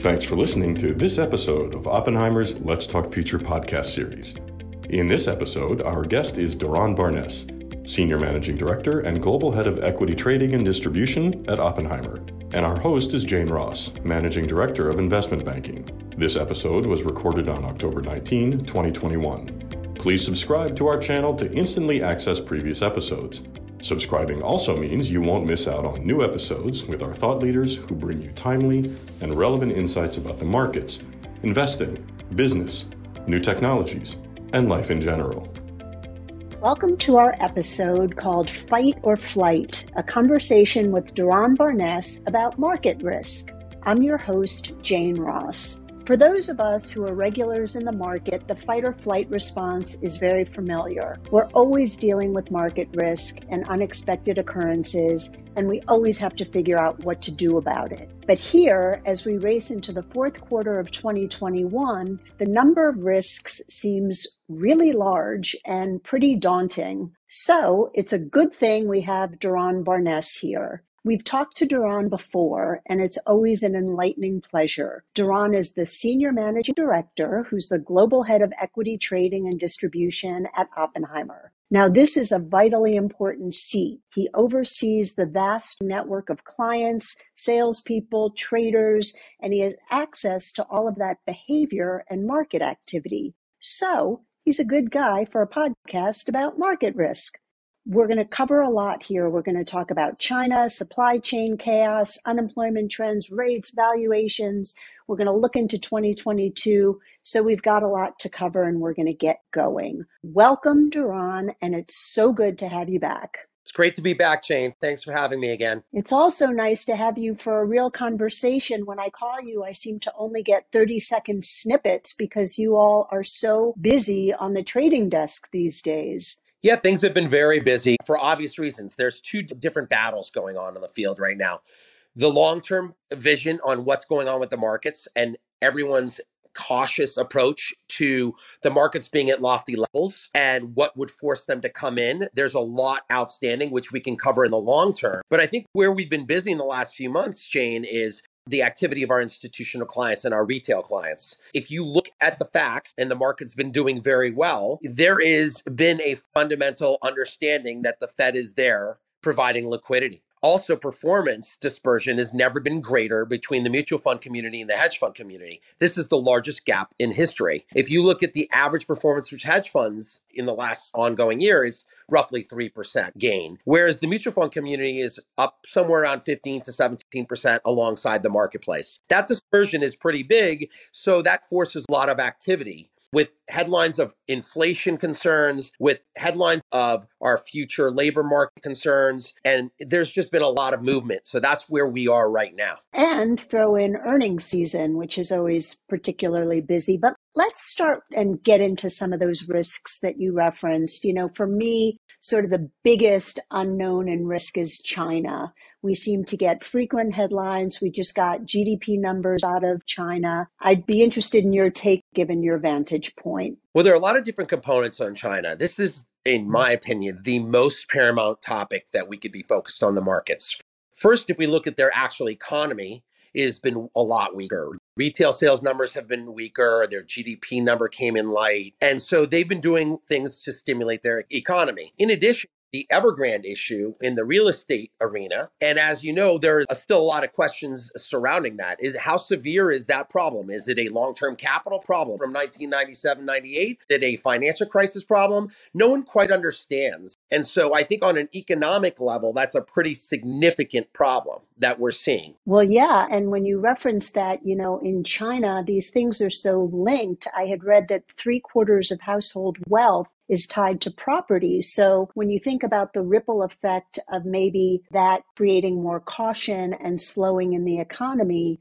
Thanks for listening to this episode of Oppenheimer's Let's Talk Future podcast series. In this episode, our guest is Daron Barnes, Senior Managing Director and Global Head of Equity Trading and Distribution at Oppenheimer. And our host is Jane Ross, Managing Director of Investment Banking. This episode was recorded on October 19, 2021. Please subscribe to our channel to instantly access previous episodes. Subscribing also means you won't miss out on new episodes with our thought leaders who bring you timely and relevant insights about the markets, investing, business, new technologies, and life in general. Welcome to our episode called Fight or Flight, a conversation with Daron Barnes about market risk. I'm your host, Jane Ross. For those of us who are regulars in the market, the fight or flight response is very familiar. We're always dealing with market risk and unexpected occurrences, and we always have to figure out what to do about it. But here, as we race into the fourth quarter of 2021, the number of risks seems really large and pretty daunting. So it's a good thing we have Daron Barnes here. We've talked to Daron before, and it's always an enlightening pleasure. Daron is the Senior Managing Director, who's the Global Head of Equity Trading and Distribution at Oppenheimer. Now, this is a vitally important seat. He oversees the vast network of clients, salespeople, traders, and he has access to all of that behavior and market activity. So he's a good guy for a podcast about market risk. We're going to cover a lot here. We're going to talk about China, supply chain chaos, unemployment trends, rates, valuations. We're going to look into 2022. So we've got a lot to cover and we're going to get going. Welcome, Daron, and it's so good to have you back. It's great to be back, Jane. Thanks for having me again. It's also nice to have you for a real conversation. When I call you, I seem to only get 30-second snippets because you all are so busy on the trading desk these days. Yeah, things have been very busy for obvious reasons. There's two different battles going on in the field right now. The long-term vision on what's going on with the markets and everyone's cautious approach to the markets being at lofty levels and what would force them to come in. There's a lot outstanding, which we can cover in the long term. But I think where we've been busy in the last few months, Jane, is the activity of our institutional clients and our retail clients. If you look at the facts, and the market's been doing very well, there has been a fundamental understanding that the Fed is there providing liquidity. Also, performance dispersion has never been greater between the mutual fund community and the hedge fund community. This is the largest gap in history. If you look at the average performance for hedge funds in the last ongoing year is roughly 3% gain, whereas the mutual fund community is up somewhere around 15 to 17% alongside the marketplace. That dispersion is pretty big, so that forces a lot of activity. With headlines of inflation concerns, with headlines of our future labor market concerns. And there's just been a lot of movement. So that's where we are right now. And throw in earnings season, which is always particularly busy. But let's start and get into some of those risks that you referenced. You know, for me, sort of the biggest unknown and risk is China. We seem to get frequent headlines. We just got GDP numbers out of China. I'd be interested in your take, given your vantage point. Well, there are a lot of different components on China. This is, in my opinion, the most paramount topic that we could be focused on the markets. First, if we look at their actual economy, it has been a lot weaker. Retail sales numbers have been weaker. Their GDP number came in light. And so they've been doing things to stimulate their economy. In addition, the Evergrande issue in the real estate arena. And as you know, there is still a lot of questions surrounding that. Is how severe is that problem? Is it a long-term capital problem from 1997, 98? Is it a financial crisis problem? No one quite understands. And so I think on an economic level, that's a pretty significant problem that we're seeing. Well, yeah. And when you reference that, you know, in China, these things are so linked. I had read that 3/4 of household wealth is tied to property. So when you think about the ripple effect of maybe that creating more caution and slowing in the economy,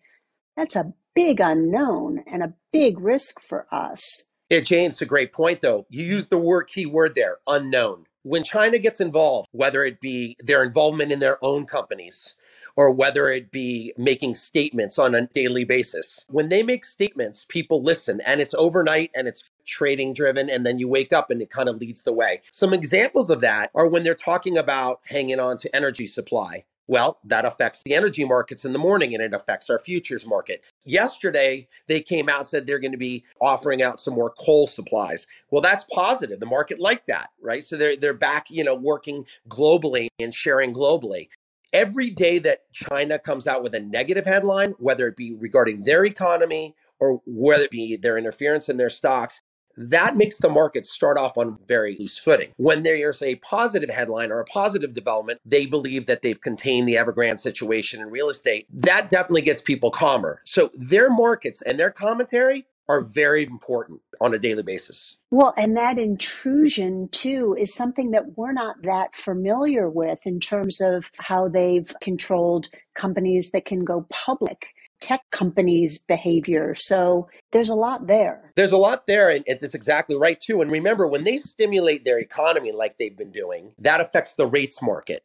that's a big unknown and a big risk for us. Yeah, Jane, it's a great point, though. You used the key word there, unknown. When China gets involved, whether it be their involvement in their own companies, or whether it be making statements on a daily basis. When they make statements, people listen, and it's overnight, and it's trading driven, and then you wake up and it kind of leads the way. Some examples of that are when they're talking about hanging on to energy supply. Well, that affects the energy markets in the morning, and it affects our futures market. Yesterday, they came out and said they're going to be offering out some more coal supplies. Well, that's positive. The market liked that, right? So they're back, working globally and sharing globally. Every day that China comes out with a negative headline, whether it be regarding their economy or whether it be their interference in their stocks, that makes the market start off on very loose footing. When there's a positive headline or a positive development, they believe that they've contained the Evergrande situation in real estate. That definitely gets people calmer. So their markets and their commentary are very important on a daily basis. Well, and that intrusion too is something that we're not that familiar with in terms of how they've controlled companies that can go public, tech companies' behavior. So there's a lot there. There's a lot there, and it's exactly right too. And remember, when they stimulate their economy like they've been doing, that affects the rates market.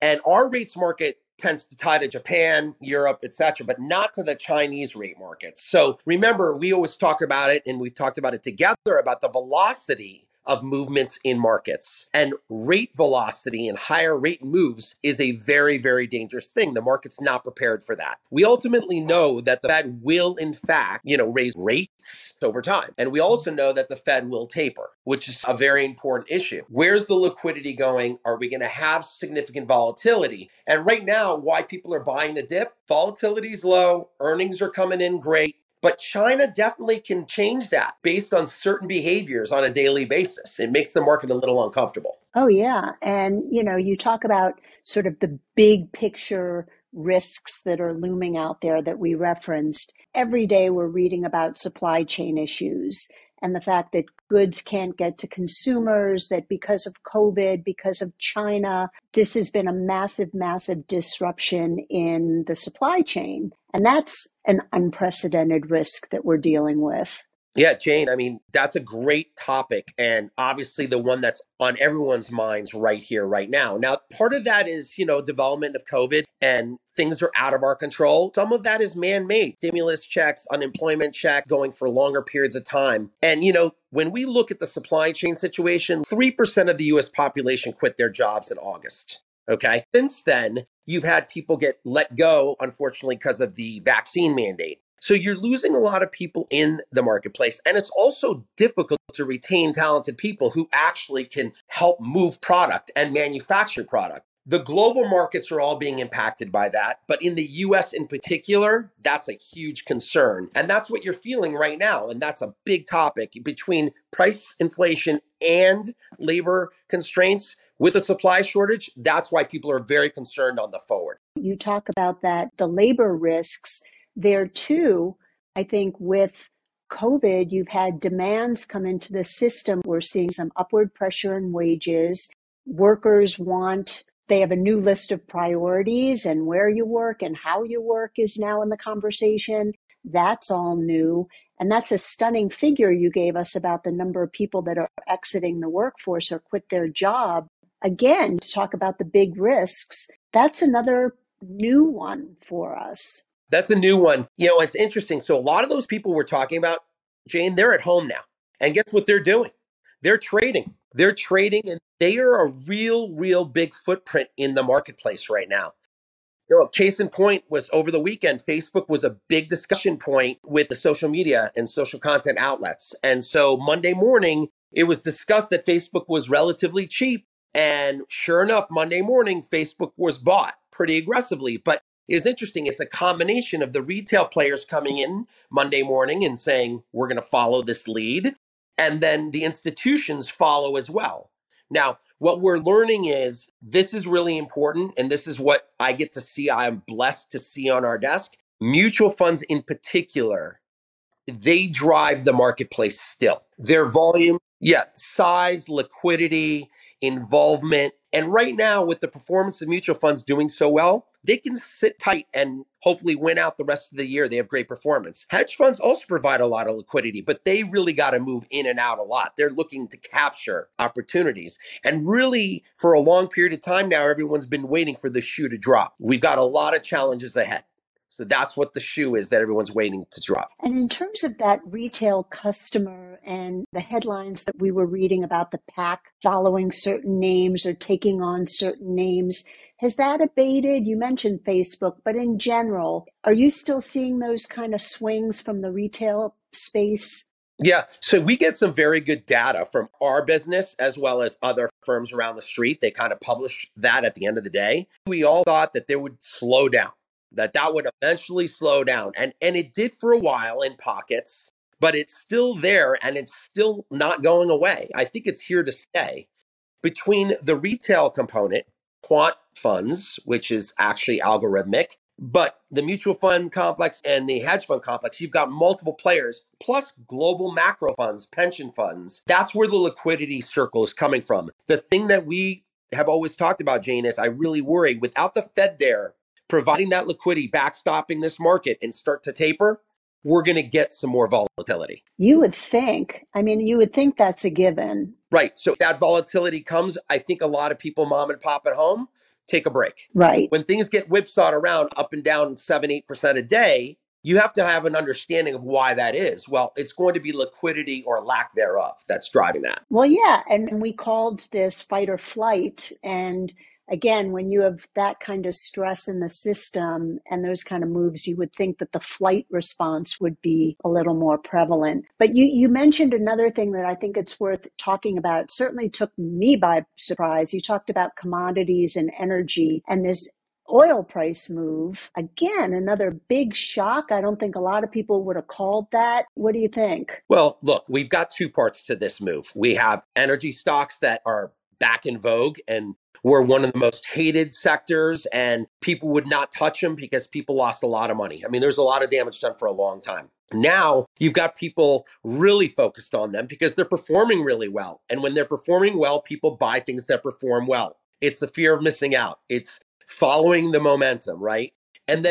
And our rates market tends to tie to Japan, Europe, etc., but not to the Chinese rate markets. So remember, we always talk about it, and we've talked about it together, about the velocity of movements in markets. And rate velocity and higher rate moves is a very, very dangerous thing. The market's not prepared for that. We ultimately know that the Fed will, in fact, raise rates over time. And we also know that the Fed will taper, which is a very important issue. Where's the liquidity going? Are we going to have significant volatility? And right now, why people are buying the dip? Volatility's low, earnings are coming in great. But China definitely can change that based on certain behaviors on a daily basis. It makes the market a little uncomfortable. Oh, yeah. And, you talk about sort of the big picture risks that are looming out there that we referenced. Every day we're reading about supply chain issues and the fact that goods can't get to consumers, that because of COVID, because of China, this has been a massive, massive disruption in the supply chain. And that's an unprecedented risk that we're dealing with. Yeah, Jane, that's a great topic, and obviously the one that's on everyone's minds right here, right now. Now, part of that is, development of COVID and things are out of our control. Some of that is man-made, stimulus checks, unemployment checks going for longer periods of time. And, when we look at the supply chain situation, 3% of the U.S. population quit their jobs in August. Okay. Since then, you've had people get let go, unfortunately, because of the vaccine mandate. So you're losing a lot of people in the marketplace. And it's also difficult to retain talented people who actually can help move product and manufacture product. The global markets are all being impacted by that. But in the US in particular, that's a huge concern. And that's what you're feeling right now. And that's a big topic between price inflation and labor constraints. With a supply shortage, that's why people are very concerned on the forward. You talk about that, the labor risks there too. I think with COVID, you've had demands come into the system. We're seeing some upward pressure in wages. Workers they have a new list of priorities, and where you work and how you work is now in the conversation. That's all new. And that's a stunning figure you gave us about the number of people that are exiting the workforce or quit their job. Again, to talk about the big risks, that's another new one for us. That's a new one. It's interesting. So a lot of those people we're talking about, Jane, they're at home now. And guess what they're doing? They're trading. They're trading, and they are a real, real big footprint in the marketplace right now. Case in point was over the weekend, Facebook was a big discussion point with the social media and social content outlets. And so Monday morning, it was discussed that Facebook was relatively cheap. And sure enough, Monday morning, Facebook was bought pretty aggressively. But it's interesting. It's a combination of the retail players coming in Monday morning and saying, we're going to follow this lead. And then the institutions follow as well. Now, what we're learning is this is really important. And this is what I get to see. I'm blessed to see on our desk. Mutual funds in particular, they drive the marketplace still. Their volume, size, liquidity, involvement. And right now, with the performance of mutual funds doing so well, they can sit tight and hopefully win out the rest of the year. They have great performance. Hedge funds also provide a lot of liquidity, but they really got to move in and out a lot. They're looking to capture opportunities. And really, for a long period of time now, everyone's been waiting for the shoe to drop. We've got a lot of challenges ahead. So that's what the shoe is that everyone's waiting to drop. And in terms of that retail customer and the headlines that we were reading about the PAC following certain names or taking on certain names, Has that abated? You mentioned Facebook, but in general, are you still seeing those kind of swings from the retail space? Yeah. So we get some very good data from our business as well as other firms around the street. They kind of publish that at the end of the day. We all thought that they would slow down, that would eventually slow down. And it did for a while in pockets, but it's still there and it's still not going away. I think it's here to stay. Between the retail component, quant funds, which is actually algorithmic, but the mutual fund complex and the hedge fund complex, you've got multiple players, plus global macro funds, pension funds. That's where the liquidity circle is coming from. The thing that we have always talked about, Jane, is I really worry without the Fed there, providing that liquidity, backstopping this market and start to taper, we're going to get some more volatility. You would think. I mean, you would think that's a given. Right. So that volatility comes, I think a lot of people, mom and pop at home, take a break. Right. When things get whipsawed around up and down 7-8% a day, you have to have an understanding of why that is. Well, it's going to be liquidity or lack thereof that's driving that. Well, yeah. And we called this fight or flight. And again, when you have that kind of stress in the system and those kind of moves, you would think that the flight response would be a little more prevalent. But you mentioned another thing that I think it's worth talking about. It certainly took me by surprise. You talked about commodities and energy and this oil price move. Again, another big shock. I don't think a lot of people would have called that. What do you think? Well, look, we've got two parts to this move. We have energy stocks that are back in vogue and we're one of the most hated sectors and people would not touch them because people lost a lot of money. I mean, there's a lot of damage done for a long time. Now you've got people really focused on them because they're performing really well. And when they're performing well, people buy things that perform well. It's the fear of missing out. It's following the momentum, right? And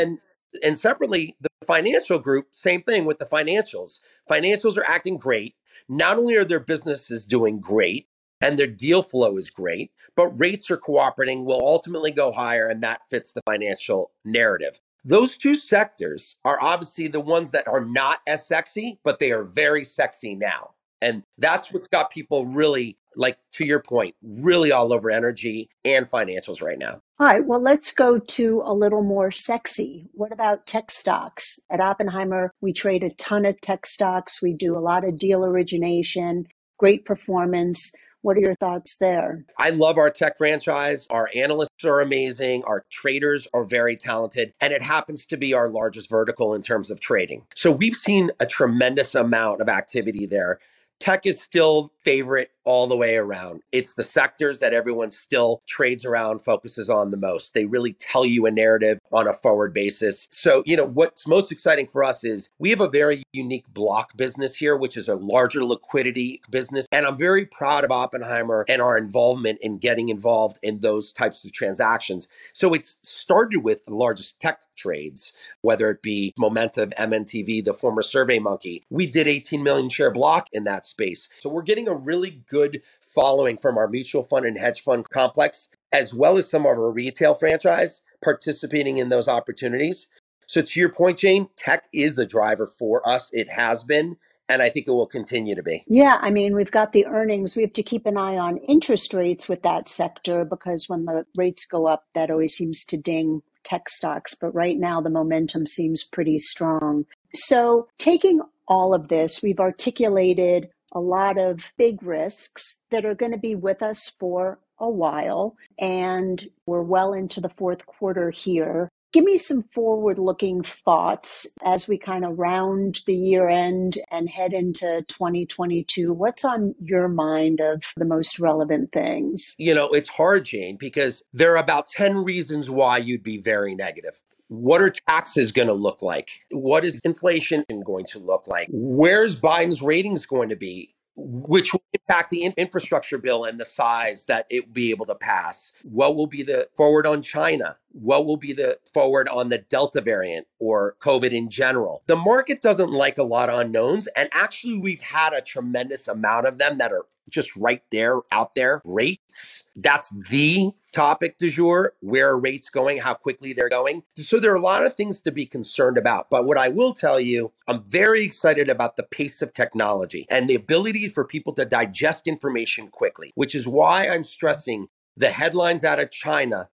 separately, the financial group, same thing with the financials. Financials are acting great. Not only are their businesses doing great, and their deal flow is great, but rates are cooperating, will ultimately go higher, and that fits the financial narrative. Those two sectors are obviously the ones that are not as sexy, but they are very sexy now. And that's what's got people really, like to your point, really all over energy and financials right now. All right, well, let's go to a little more sexy. What about tech stocks? At Oppenheimer, we trade a ton of tech stocks. We do a lot of deal origination, great performance. What are your thoughts there? I love our tech franchise. Our analysts are amazing. Our traders are very talented. And it happens to be our largest vertical in terms of trading. So we've seen a tremendous amount of activity there. Tech is still favorite all the way around. It's the sectors that everyone still trades around, focuses on the most. They really tell you a narrative on a forward basis. So, you know, what's most exciting for us is we have a very unique block business here, which is a larger liquidity business. And I'm very proud of Oppenheimer and our involvement in getting involved in those types of transactions. So it's started with the largest tech trades, whether it be Momentive, MNTV, the former SurveyMonkey. We did 18 million share block in that space. So we're getting a really good following from our mutual fund and hedge fund complex, as well as some of our retail franchise participating in those opportunities. So to your point, Jane, tech is the driver for us. It has been. And I think it will continue to be. Yeah, I mean, we've got the earnings. We have to keep an eye on interest rates with that sector because when the rates go up, that always seems to ding tech stocks. But right now, the momentum seems pretty strong. So taking all of this, we've articulated a lot of big risks that are going to be with us for a while. And we're well into the fourth quarter here. Give me some forward-looking thoughts as we kind of round the year end and head into 2022. What's on your mind of the most relevant things? You know, it's hard, Jane, because there are about 10 reasons why you'd be very negative. What are taxes going to look like? What is inflation going to look like? Where's Biden's ratings going to be? Which will impact the infrastructure bill and the size that it will be able to pass. What will be the forward on China? What will be the forward on the Delta variant or COVID in general? The market doesn't like a lot of unknowns. And actually, we've had a tremendous amount of them that are just right there, out there. Rates, that's the topic du jour. Where are rates going? How quickly they're going? So there are a lot of things to be concerned about. But what I will tell you, I'm very excited about the pace of technology and the ability for people to digest information quickly, which is why I'm stressing the headlines out of China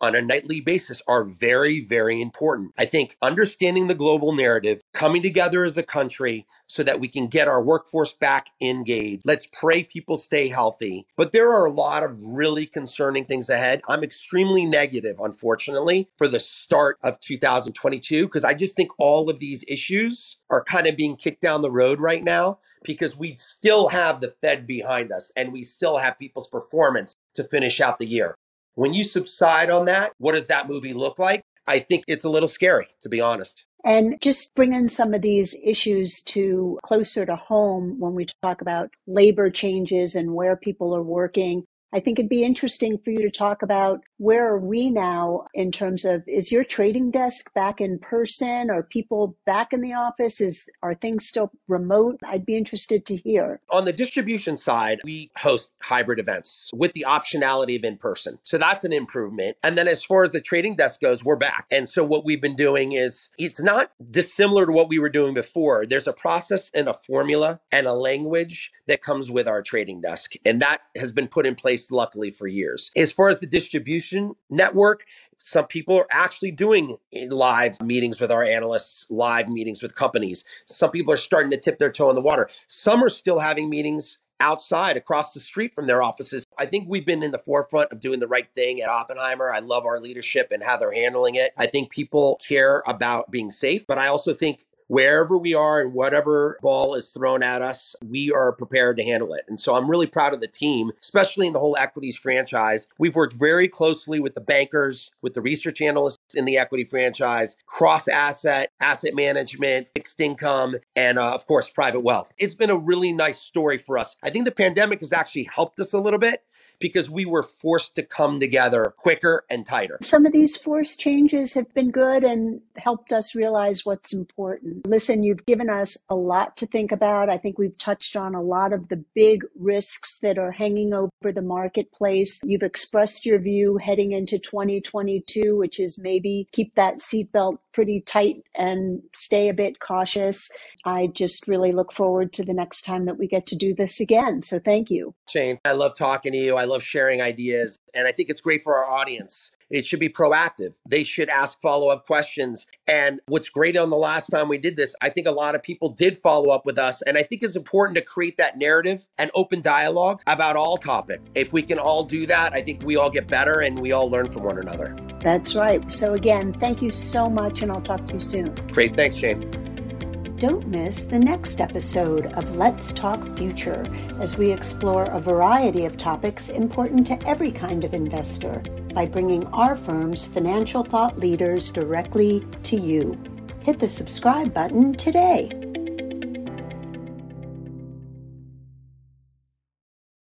on a nightly basis are very, very important. I think understanding the global narrative, coming together as a country so that we can get our workforce back engaged. Let's pray people stay healthy. But there are a lot of really concerning things ahead. I'm extremely negative, unfortunately, for the start of 2022, because I just think all of these issues are kind of being kicked down the road right now, because we still have the Fed behind us and we still have people's performance to finish out the year. When you subside on that, what does that movie look like? I think it's a little scary, to be honest. And just bringing some of these issues to closer to home when we talk about labor changes and where people are working, I think it'd be interesting for you to talk about where are we now in terms of, is your trading desk back in person? Are people back in the office? Are things still remote? I'd be interested to hear. On the distribution side, we host hybrid events with the optionality of in-person. So that's an improvement. And then as far as the trading desk goes, we're back. And so what we've been doing is, it's not dissimilar to what we were doing before. There's a process and a formula and a language that comes with our trading desk. And that has been put in place luckily for years. As far as the distribution network, some people are actually doing live meetings with our analysts, live meetings with companies. Some people are starting to tip their toe in the water. Some are still having meetings outside across the street from their offices. I think we've been in the forefront of doing the right thing at Oppenheimer. I love our leadership and how they're handling it. I think people care about being safe, but I also think wherever we are and whatever ball is thrown at us, we are prepared to handle it. And so I'm really proud of the team, especially in the whole equities franchise. We've worked very closely with the bankers, with the research analysts in the equity franchise, cross-asset, asset management, fixed income, and of course, private wealth. It's been a really nice story for us. I think the pandemic has actually helped us a little bit, because we were forced to come together quicker and tighter. Some of these forced changes have been good and helped us realize what's important. Listen, you've given us a lot to think about. I think we've touched on a lot of the big risks that are hanging over the marketplace. You've expressed your view heading into 2022, which is maybe keep that seatbelt pretty tight and stay a bit cautious. I just really look forward to the next time that we get to do this again. So thank you. Jane, I love talking to you. I love sharing ideas. And I think it's great for our audience. It should be proactive. They should ask follow-up questions. And what's great on the last time we did this, I think a lot of people did follow up with us. And I think it's important to create that narrative and open dialogue about all topics. If we can all do that, I think we all get better and we all learn from one another. That's right. So again, thank you so much, and I'll talk to you soon. Great. Thanks, Jane. Don't miss the next episode of Let's Talk Future as we explore a variety of topics important to every kind of investor by bringing our firm's financial thought leaders directly to you. Hit the subscribe button today.